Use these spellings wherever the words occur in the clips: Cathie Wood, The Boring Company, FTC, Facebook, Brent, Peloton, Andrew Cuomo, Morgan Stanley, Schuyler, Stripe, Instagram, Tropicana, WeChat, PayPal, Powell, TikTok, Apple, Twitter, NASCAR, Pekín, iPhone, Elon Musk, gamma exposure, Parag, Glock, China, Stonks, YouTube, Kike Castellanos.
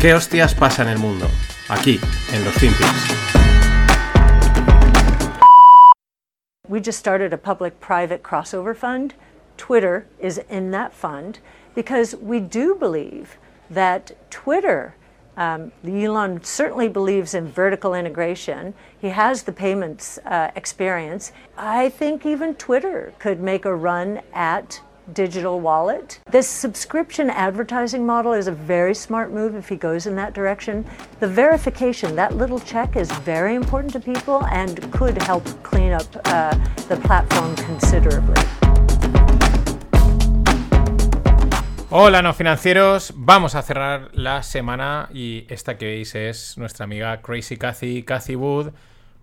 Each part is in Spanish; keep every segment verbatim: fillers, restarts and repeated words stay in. ¿Qué hostias pasa en el mundo? Aquí, en los Finpics. We just started a public-private crossover fund. Twitter is in that fund because we do believe that Twitter, um, Elon certainly believes in vertical integration. He has the payments uh, experience. I think even Twitter could make a run at digital wallet. This subscription advertising model is a very smart move if he goes in that direction. The verification, that little check is very important to people and could help clean up uh, the platform considerably. Hola no financieros, vamos a cerrar la semana y esta que veis es nuestra amiga Crazy Cathie, Cathie Wood,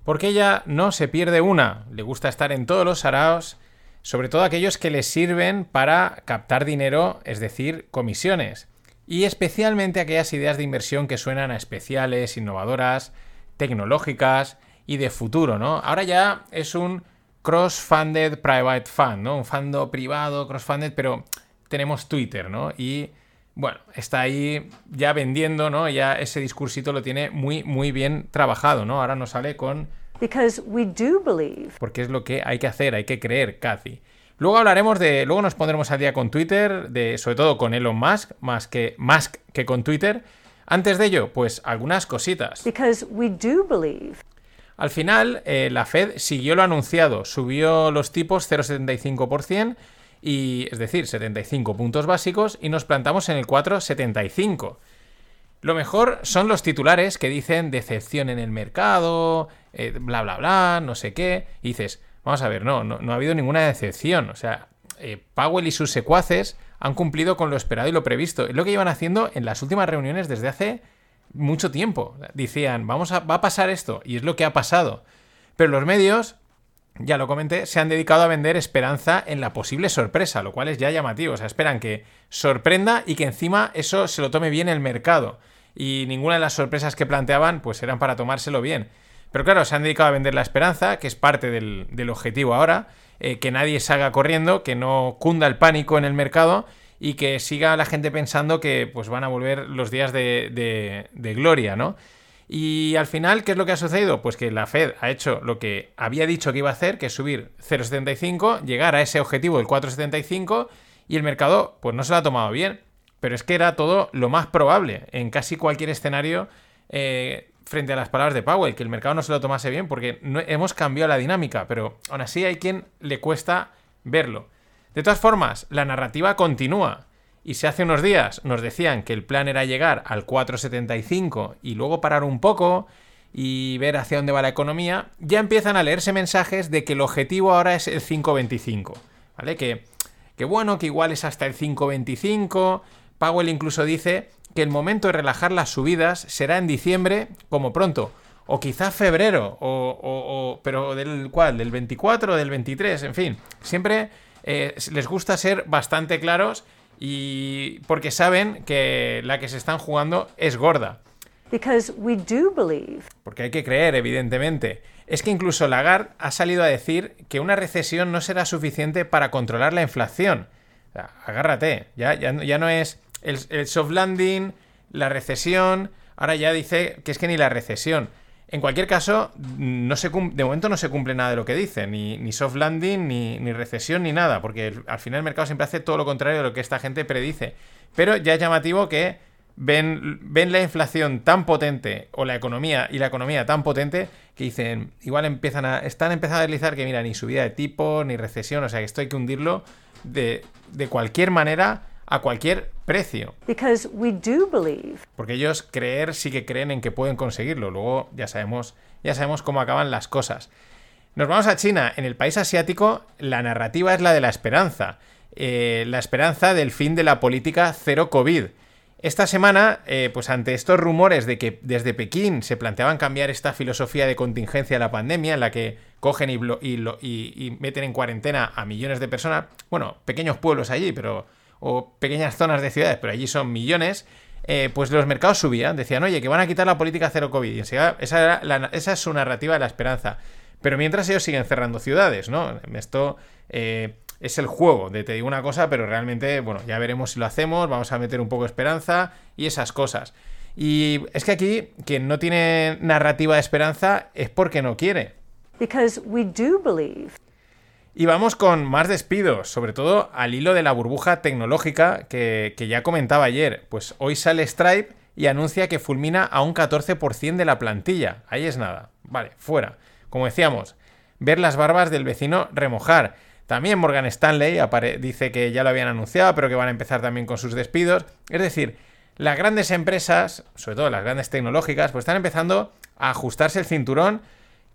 porque ella no se pierde una, le gusta estar en todos los saraos, sobre todo aquellos que les sirven para captar dinero, es decir, comisiones. Y especialmente aquellas ideas de inversión que suenan a especiales, innovadoras, tecnológicas y de futuro, ¿no? Ahora ya es un cross-funded private fund, ¿no? Un fondo privado, cross-funded, pero tenemos Twitter, ¿no? Y, bueno, está ahí ya vendiendo, ¿no? Ya ese discursito lo tiene muy, muy bien trabajado, ¿no? Ahora nos sale con... Because we do believe. Porque es lo que hay que hacer, hay que creer, Cathie. Luego hablaremos de... Luego nos pondremos al día con Twitter, de, sobre todo con Elon Musk, más que, más que con Twitter. Antes de ello, pues algunas cositas. Because we do believe. Al final, eh, la Fed siguió lo anunciado, subió los tipos cero coma setenta y cinco por ciento, y, es decir, setenta y cinco puntos básicos, y nos plantamos en el cuatro coma setenta y cinco por ciento. Lo mejor son los titulares que dicen decepción en el mercado, eh, bla, bla, bla, no sé qué. Y dices, vamos a ver, no, no, no ha habido ninguna decepción. O sea, eh, Powell y sus secuaces han cumplido con lo esperado y lo previsto. Es lo que llevan haciendo en las últimas reuniones desde hace mucho tiempo. Decían, vamos a, va a pasar esto, y es lo que ha pasado. Pero los medios, ya lo comenté, se han dedicado a vender esperanza en la posible sorpresa, lo cual es ya llamativo. O sea, esperan que sorprenda y que encima eso se lo tome bien el mercado. Y ninguna de las sorpresas que planteaban pues eran para tomárselo bien. Pero claro, se han dedicado a vender la esperanza, que es parte del, del objetivo ahora, eh, que nadie salga corriendo, que no cunda el pánico en el mercado y que siga la gente pensando que pues van a volver los días de, de, de gloria, ¿no? Y al final, ¿qué es lo que ha sucedido? Pues que la Fed ha hecho lo que había dicho que iba a hacer, que es subir cero coma setenta y cinco, llegar a ese objetivo del cuatro coma setenta y cinco, y el mercado pues no se lo ha tomado bien. Pero es que era todo lo más probable en casi cualquier escenario eh, frente a las palabras de Powell, que el mercado no se lo tomase bien porque no, hemos cambiado la dinámica, pero aún así hay quien le cuesta verlo. De todas formas, la narrativa continúa y si hace unos días nos decían que el plan era llegar al cuatro coma setenta y cinco y luego parar un poco y ver hacia dónde va la economía, ya empiezan a leerse mensajes de que el objetivo ahora es el cinco coma veinticinco, ¿vale? Que, que bueno, que igual es hasta el cinco coma veinticinco... Powell incluso dice que el momento de relajar las subidas será en diciembre, como pronto, o quizás febrero, o, o, o pero del cual, del veinticuatro, del veintitrés, en fin. Siempre eh, les gusta ser bastante claros y porque saben que la que se están jugando es gorda. Because we do believe. Porque hay que creer, evidentemente. Es que incluso Lagarde ha salido a decir que una recesión no será suficiente para controlar la inflación. O sea, agárrate, ya, ya, ya no es... El, el soft landing, la recesión, ahora ya dice que es que ni la recesión. En cualquier caso, no se cum- de momento no se cumple nada de lo que dice, ni, ni soft landing, ni, ni recesión, ni nada, porque el, al final el mercado siempre hace todo lo contrario de lo que esta gente predice. Pero ya es llamativo que ven, ven la inflación tan potente, o la economía y la economía tan potente, que dicen, igual empiezan a están empezando a deslizar que mira, ni subida de tipo, ni recesión, o sea que esto hay que hundirlo de, de cualquier manera, a cualquier precio. Because we do believe. Porque ellos creer sí que creen en que pueden conseguirlo. Luego ya sabemos, ya sabemos cómo acaban las cosas. Nos vamos a China. En el país asiático la narrativa es la de la esperanza. Eh, la esperanza del fin de la política cero COVID. Esta semana, eh, pues ante estos rumores de que desde Pekín se planteaban cambiar esta filosofía de contingencia de la pandemia, en la que cogen y, blo- y, lo- y, y meten en cuarentena a millones de personas, bueno, pequeños pueblos allí, pero... o pequeñas zonas de ciudades, pero allí son millones, eh, pues los mercados subían, decían, oye, que van a quitar la política cero COVID, y esa, era la, esa es su narrativa de la esperanza. Pero mientras ellos siguen cerrando ciudades, ¿no? Esto eh, es el juego, de te digo una cosa, pero realmente, bueno, ya veremos si lo hacemos, vamos a meter un poco de esperanza y esas cosas. Y es que aquí quien no tiene narrativa de esperanza es porque no quiere. Because we do believe. Y vamos con más despidos, sobre todo al hilo de la burbuja tecnológica que, que ya comentaba ayer. Pues hoy sale Stripe y anuncia que fulmina a un catorce por ciento de la plantilla. Ahí es nada. Vale, fuera. Como decíamos, ver las barbas del vecino remojar. También Morgan Stanley apare- dice que ya lo habían anunciado, pero que van a empezar también con sus despidos. Es decir, las grandes empresas, sobre todo las grandes tecnológicas, pues están empezando a ajustarse el cinturón.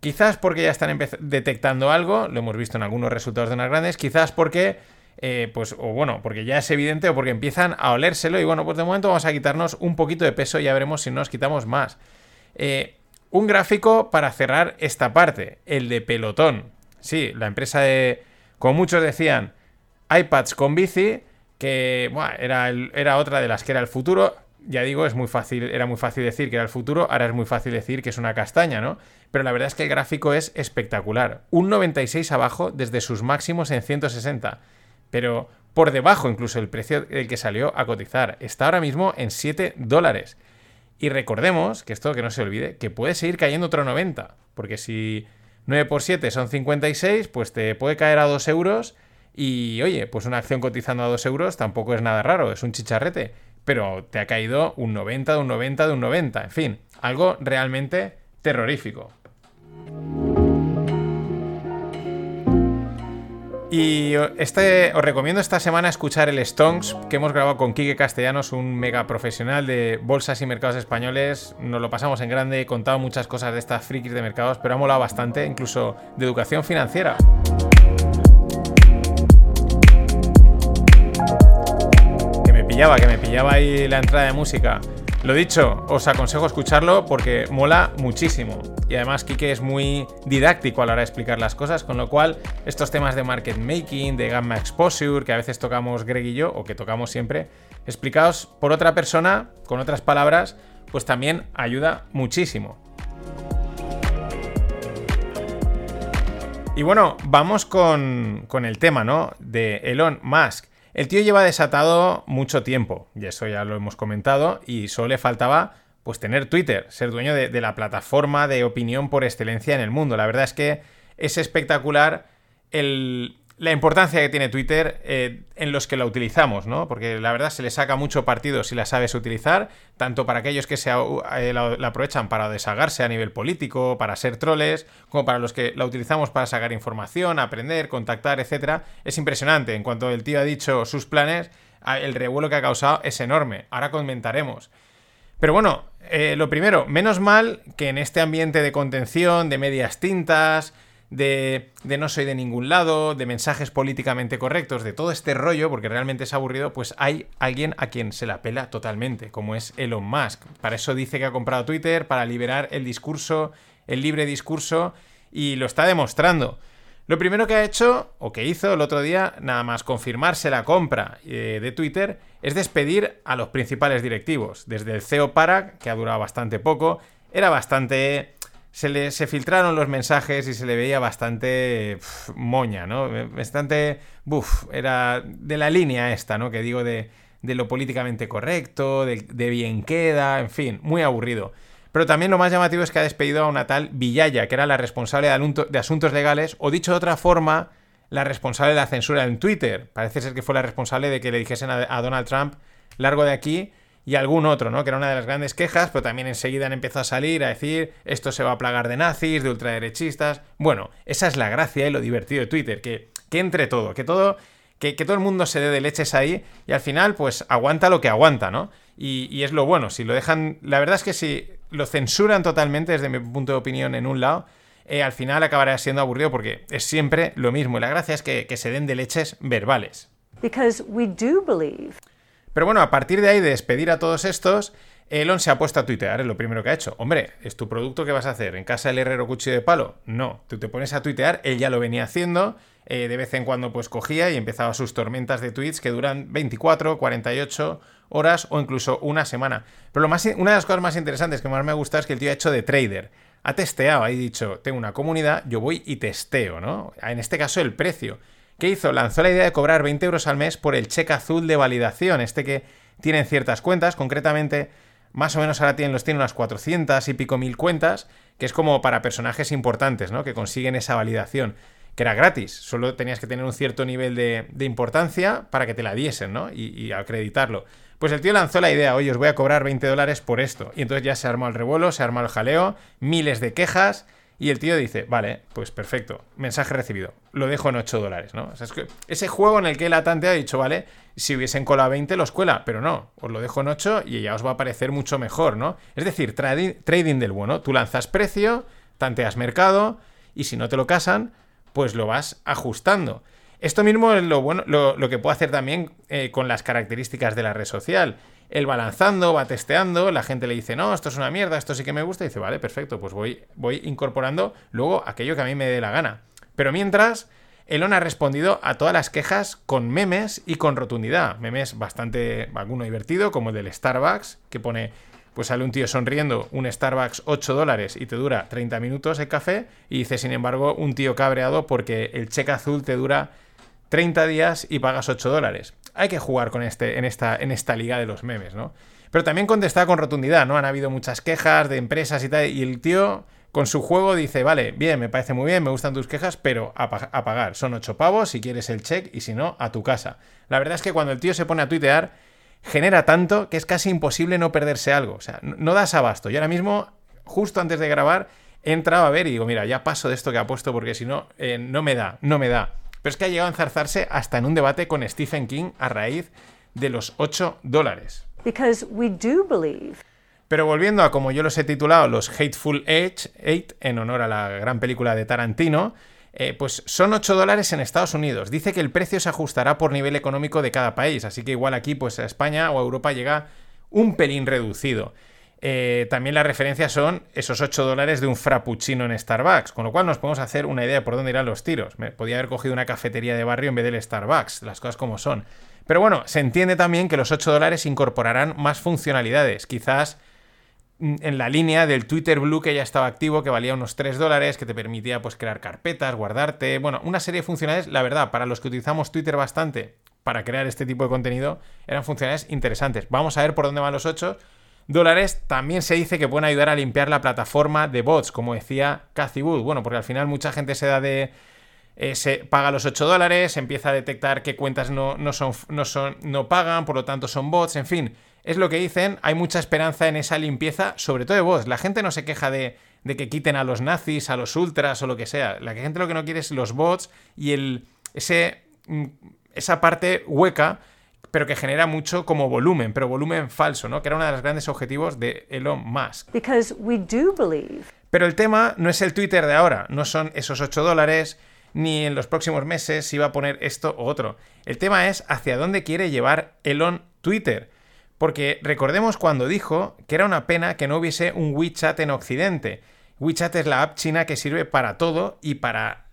Quizás porque ya están empe- detectando algo, lo hemos visto en algunos resultados de unas grandes, quizás porque, eh, pues, o bueno, porque ya es evidente o porque empiezan a olérselo y bueno, pues de momento vamos a quitarnos un poquito de peso y ya veremos si nos quitamos más. Eh, un gráfico para cerrar esta parte, el de Peloton. Sí, la empresa de, como muchos decían, iPads con bici, que bueno, era, el, era otra de las que era el futuro. Ya digo, es muy fácil, era muy fácil decir que era el futuro, ahora es muy fácil decir que es una castaña, ¿no? Pero la verdad es que el gráfico es espectacular. Un noventa y seis abajo desde sus máximos en ciento sesenta. Pero por debajo incluso el precio del que salió a cotizar. Está ahora mismo en siete dólares. Y recordemos, que esto que no se olvide, que puede seguir cayendo otro noventa. Porque si nueve por siete son cincuenta y seis, pues te puede caer a dos euros. Y oye, pues una acción cotizando a dos euros tampoco es nada raro, es un chicharrete. Pero te ha caído un noventa, de un noventa, de un noventa. En fin, algo realmente terrorífico. Y este, os recomiendo esta semana escuchar el Stonks que hemos grabado con Kike Castellanos, un mega profesional de bolsas y mercados españoles. Nos lo pasamos en grande, he contado muchas cosas de estas frikis de mercados, pero ha molado bastante, incluso de educación financiera. que me pillaba ahí la entrada de música. Lo dicho, os aconsejo escucharlo porque mola muchísimo. Y además Kike es muy didáctico a la hora de explicar las cosas, con lo cual estos temas de market making, de gamma exposure, que a veces tocamos Greg y yo, o que tocamos siempre, explicados por otra persona, con otras palabras, pues también ayuda muchísimo. Y bueno, vamos con, con el tema, ¿no? De Elon Musk. El tío lleva desatado mucho tiempo, y eso ya lo hemos comentado, y solo le faltaba pues tener Twitter, ser dueño de, de la plataforma de opinión por excelencia en el mundo. La verdad es que es espectacular el, la importancia que tiene Twitter eh, en los que la utilizamos, ¿no? Porque la verdad se le saca mucho partido si la sabes utilizar, tanto para aquellos que se, eh, la, la aprovechan para desahogarse a nivel político, para ser troles, como para los que la utilizamos para sacar información, aprender, contactar, etcétera. Es impresionante. En cuanto el tío ha dicho sus planes, el revuelo que ha causado es enorme. Ahora comentaremos. Pero bueno, eh, lo primero, menos mal que en este ambiente de contención, de medias tintas, De, de no soy de ningún lado, de mensajes políticamente correctos, de todo este rollo, porque realmente es aburrido, pues hay alguien a quien se la pela totalmente, como es Elon Musk. Para eso dice que ha comprado Twitter, para liberar el discurso, el libre discurso, y lo está demostrando. Lo primero que ha hecho, o que hizo el otro día, nada más confirmarse la compra eh, de Twitter, es despedir a los principales directivos. Desde el C E O Parag, que ha durado bastante poco, era bastante... Se le se filtraron los mensajes y se le veía bastante pff, moña, ¿no? Bastante, buf, era de la línea esta, ¿no? Que digo de, de lo políticamente correcto, de, de bien queda, en fin, muy aburrido. Pero también lo más llamativo es que ha despedido a una tal Villaya, que era la responsable de, alunto, de asuntos legales, o dicho de otra forma, la responsable de la censura en Twitter. Parece ser que fue la responsable de que le dijesen a, a Donald Trump, largo de aquí... Y algún otro, ¿no? Que era una de las grandes quejas, pero también enseguida han empezado a salir a decir esto se va a plagar de nazis, de ultraderechistas... Bueno, esa es la gracia y lo divertido de Twitter, que, que entre todo, que todo que, que todo el mundo se dé de leches ahí y al final, pues, aguanta lo que aguanta, ¿no? Y, y es lo bueno, si lo dejan... La verdad es que si lo censuran totalmente, desde mi punto de opinión, en un lado, eh, al final acabará siendo aburrido porque es siempre lo mismo. Y la gracia es que, que se den de leches verbales. Because we do believe... Pero bueno, a partir de ahí, de despedir a todos estos, Elon se ha puesto a tuitear, es lo primero que ha hecho. Hombre, ¿es tu producto qué vas a hacer? ¿En casa del herrero cuchillo de palo? No, tú te pones a tuitear, él ya lo venía haciendo, eh, de vez en cuando pues cogía y empezaba sus tormentas de tweets que duran veinticuatro, cuarenta y ocho horas o incluso una semana. Pero lo más, una de las cosas más interesantes que más me ha gustado es que el tío ha hecho de trader. Ha testeado, ha dicho, tengo una comunidad, yo voy y testeo, ¿no? En este caso el precio. ¿Qué hizo? Lanzó la idea de cobrar veinte euros al mes por el cheque azul de validación, este que tienen ciertas cuentas, concretamente más o menos ahora tienen, los tiene unas cuatrocientas y pico mil cuentas, que es como para personajes importantes, ¿no? Que consiguen esa validación, que era gratis, solo tenías que tener un cierto nivel de, de importancia para que te la diesen, ¿no? Y, y acreditarlo. Pues el tío lanzó la idea, oye, os voy a cobrar veinte dólares por esto. Y entonces ya se armó el revuelo, se armó el jaleo, miles de quejas, y el tío dice, vale, pues perfecto, mensaje recibido, lo dejo en ocho dólares, ¿no? O sea, es que ese juego en el que él ha tanteado ha dicho, vale, si hubiesen colado veinte los cuela, pero no, os lo dejo en ocho y ya os va a parecer mucho mejor, ¿no? Es decir, trading, trading del bueno, tú lanzas precio, tanteas mercado, y si no te lo casan, pues lo vas ajustando. Esto mismo es lo bueno, lo, lo que puedo hacer también eh, con las características de la red social. Él va lanzando, va testeando, la gente le dice, no, esto es una mierda, esto sí que me gusta, y dice, vale, perfecto, pues voy, voy incorporando luego aquello que a mí me dé la gana. Pero mientras, Elon ha respondido a todas las quejas con memes y con rotundidad. Memes bastante, alguno divertido, como el del Starbucks, que pone... Pues sale un tío sonriendo, un Starbucks ocho dólares y te dura treinta minutos el café, y dice, sin embargo, un tío cabreado porque el cheque azul te dura treinta días y pagas ocho dólares. Hay que jugar con este, en, esta, en esta liga de los memes, ¿no? Pero también contesta con rotundidad, ¿no? Han habido muchas quejas de empresas y tal, y el tío con su juego dice, vale, bien, me parece muy bien, me gustan tus quejas, pero a, pa- a pagar. Son ocho pavos, si quieres el cheque, y si no, a tu casa. La verdad es que cuando el tío se pone a tuitear, genera tanto que es casi imposible no perderse algo. O sea, no das abasto. Yo ahora mismo, justo antes de grabar, he entrado a ver y digo, mira, ya paso de esto que ha puesto porque si no, eh, no me da, no me da. Pero es que ha llegado a enzarzarse hasta en un debate con Stephen King a raíz de los ocho dólares. Because we do believe. Pero volviendo a como yo los he titulado, los Hateful Eight, en honor a la gran película de Tarantino, Eh, pues son ocho dólares en Estados Unidos. Dice que el precio se ajustará por nivel económico de cada país, así que igual aquí pues a España o a Europa llega un pelín reducido. Eh, también las referencias son esos ocho dólares de un frappuccino en Starbucks, con lo cual nos podemos hacer una idea de por dónde irán los tiros. Me podía haber cogido una cafetería de barrio en vez del Starbucks, las cosas como son. Pero bueno, se entiende también que los ocho dólares incorporarán más funcionalidades, quizás en la línea del Twitter Blue que ya estaba activo, que valía unos tres dólares, que te permitía pues crear carpetas, guardarte... Bueno, una serie de funcionalidades, la verdad, para los que utilizamos Twitter bastante para crear este tipo de contenido, eran funcionalidades interesantes. Vamos a ver por dónde van los ocho dólares. También se dice que pueden ayudar a limpiar la plataforma de bots, como decía Cathie Wood. Bueno, porque al final mucha gente se da de... Eh, se paga los ocho dólares, empieza a detectar qué cuentas no, no, son, no, son, no pagan, por lo tanto son bots, en fin... Es lo que dicen, hay mucha esperanza en esa limpieza, sobre todo de bots. La gente no se queja de, de que quiten a los nazis, a los ultras o lo que sea. La gente lo que no quiere es los bots y el, ese, esa parte hueca, pero que genera mucho como volumen, pero volumen falso, ¿no? Que era uno de los grandes objetivos de Elon Musk. Because we do believe. Pero el tema no es el Twitter de ahora, no son esos ocho dólares... ni en los próximos meses si va a poner esto o otro. El tema es hacia dónde quiere llevar Elon Twitter. Porque recordemos cuando dijo que era una pena que no hubiese un WeChat en Occidente. WeChat es la app china que sirve para todo y para...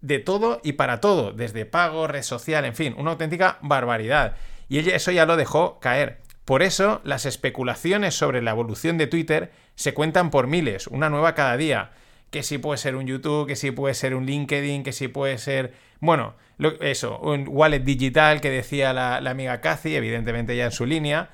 de todo y para todo. Desde pago, red social, en fin, una auténtica barbaridad. Y eso ya lo dejó caer. Por eso las especulaciones sobre la evolución de Twitter se cuentan por miles, una nueva cada día. Que si puede ser un YouTube, que si puede ser un LinkedIn, que si puede ser... Bueno, lo, eso, un wallet digital que decía la, la amiga Cathie, evidentemente ya en su línea...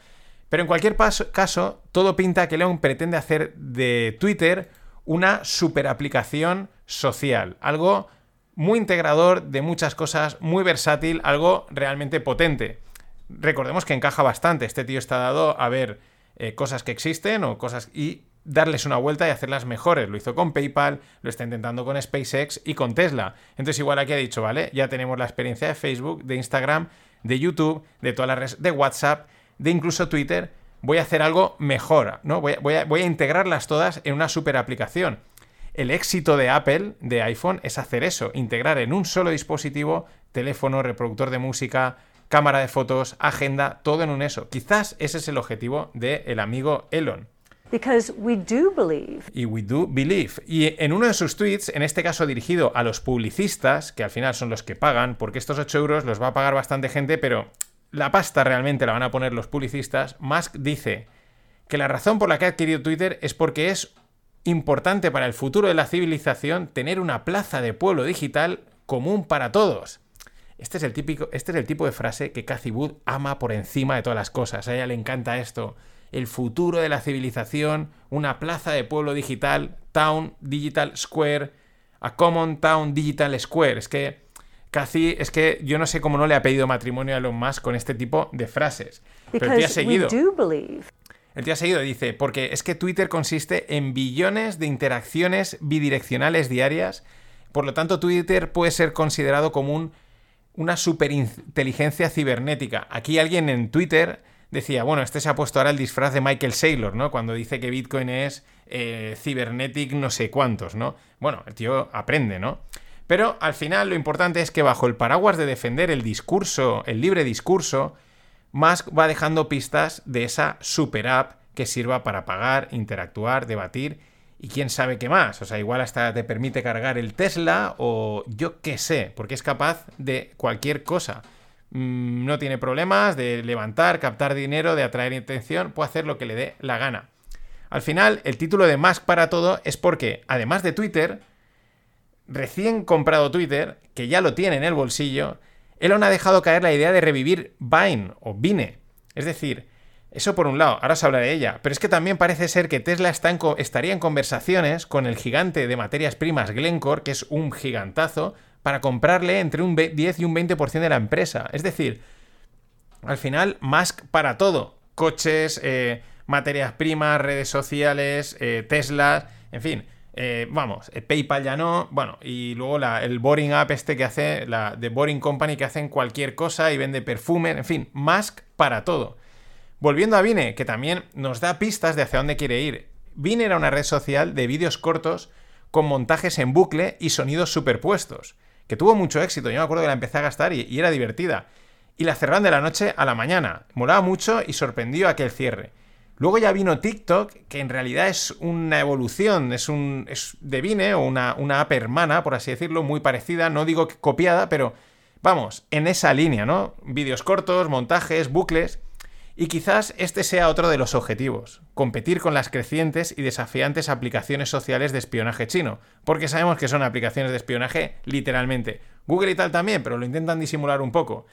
Pero en cualquier paso, caso, todo pinta que Elon pretende hacer de Twitter una superaplicación social. Algo muy integrador de muchas cosas, muy versátil, algo realmente potente. Recordemos que encaja bastante. Este tío está dado a ver eh, cosas que existen o cosas y darles una vuelta y hacerlas mejores. Lo hizo con PayPal, lo está intentando con SpaceX y con Tesla. Entonces igual aquí ha dicho, vale, ya tenemos la experiencia de Facebook, de Instagram, de YouTube, de todas las redes, de WhatsApp... de incluso Twitter, voy a hacer algo mejor, ¿no? Voy a, voy a, voy a integrarlas todas en una super aplicación. El éxito de Apple, de iPhone, es hacer eso, integrar en un solo dispositivo, teléfono, reproductor de música, cámara de fotos, agenda, todo en un eso. Quizás ese es el objetivo del amigo Elon. Because we do believe. Y we do believe. Y en uno de sus tweets, en este caso dirigido a los publicistas, que al final son los que pagan, porque estos ocho euros los va a pagar bastante gente, pero... la pasta realmente la van a poner los publicistas. Musk dice que la razón por la que ha adquirido Twitter es porque es importante para el futuro de la civilización tener una plaza de pueblo digital común para todos. Este es el típico, este es el tipo de frase que Cathie Wood ama por encima de todas las cosas. A ella le encanta esto. el futuro de la civilización, una plaza de pueblo digital, Town Digital Square, a Common Town Digital Square. Es que Cathie, es que yo no sé cómo no le ha pedido matrimonio a Elon Musk con este tipo de frases. Pero el tío ha seguido. El tío ha seguido, dice, porque es que Twitter consiste en billones de interacciones bidireccionales diarias. Por lo tanto, Twitter puede ser considerado como un, una superinteligencia cibernética. Aquí alguien en Twitter decía, bueno, este se ha puesto ahora el disfraz de Michael Saylor, ¿no? Cuando dice que Bitcoin es eh, cybernetic no sé cuántos, ¿no? Bueno, el tío aprende, ¿no? Pero al final lo importante es que bajo el paraguas de defender el discurso, el libre discurso, Musk va dejando pistas de esa super app que sirva para pagar, interactuar, debatir y quién sabe qué más. O sea, igual hasta te permite cargar el Tesla o yo qué sé, porque es capaz de cualquier cosa. No tiene problemas de levantar, captar dinero, de atraer atención, puede hacer lo que le dé la gana. Al final, el título de Musk para todo es porque, además de Twitter, recién comprado Twitter, que ya lo tiene en el bolsillo, Elon ha dejado caer la idea de revivir Vine o Vine. Es decir, eso por un lado, ahora os hablaré de ella, pero es que también parece ser que Tesla está en co- estaría en conversaciones con el gigante de materias primas Glencore, que es un gigantazo, para comprarle entre un diez y un veinte por ciento de la empresa. Es decir, al final, Musk para todo. Coches, eh, materias primas, redes sociales, eh, Tesla, en fin... Eh, vamos, eh, PayPal ya no, bueno, y luego la, el Boring App este que hace, la The Boring Company que hacen cualquier cosa y vende perfume, en fin, Musk para todo. Volviendo a Vine, que también nos da pistas de hacia dónde quiere ir. Vine era una red social de vídeos cortos con montajes en bucle y sonidos superpuestos, que tuvo mucho éxito, yo me acuerdo que la empecé a gastar y, y era divertida. Y la cerraron de la noche a la mañana, molaba mucho y sorprendió aquel cierre. Luego ya vino TikTok, que en realidad es una evolución, es un es de Vine o una, una app hermana, por así decirlo, muy parecida, no digo que copiada, pero vamos, en esa línea, ¿no? Vídeos cortos, montajes, bucles... Y quizás este sea otro de los objetivos, competir con las crecientes y desafiantes aplicaciones sociales de espionaje chino, porque sabemos que son aplicaciones de espionaje literalmente. Google y tal también, pero lo intentan disimular un poco.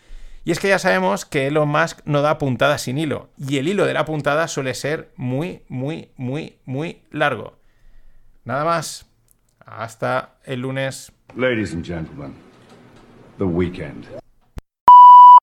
Y es que ya sabemos que Elon Musk no da puntadas sin hilo, y el hilo de la puntada suele ser muy, muy, muy, muy largo. Nada más. Hasta el lunes. Ladies and gentlemen, the weekend.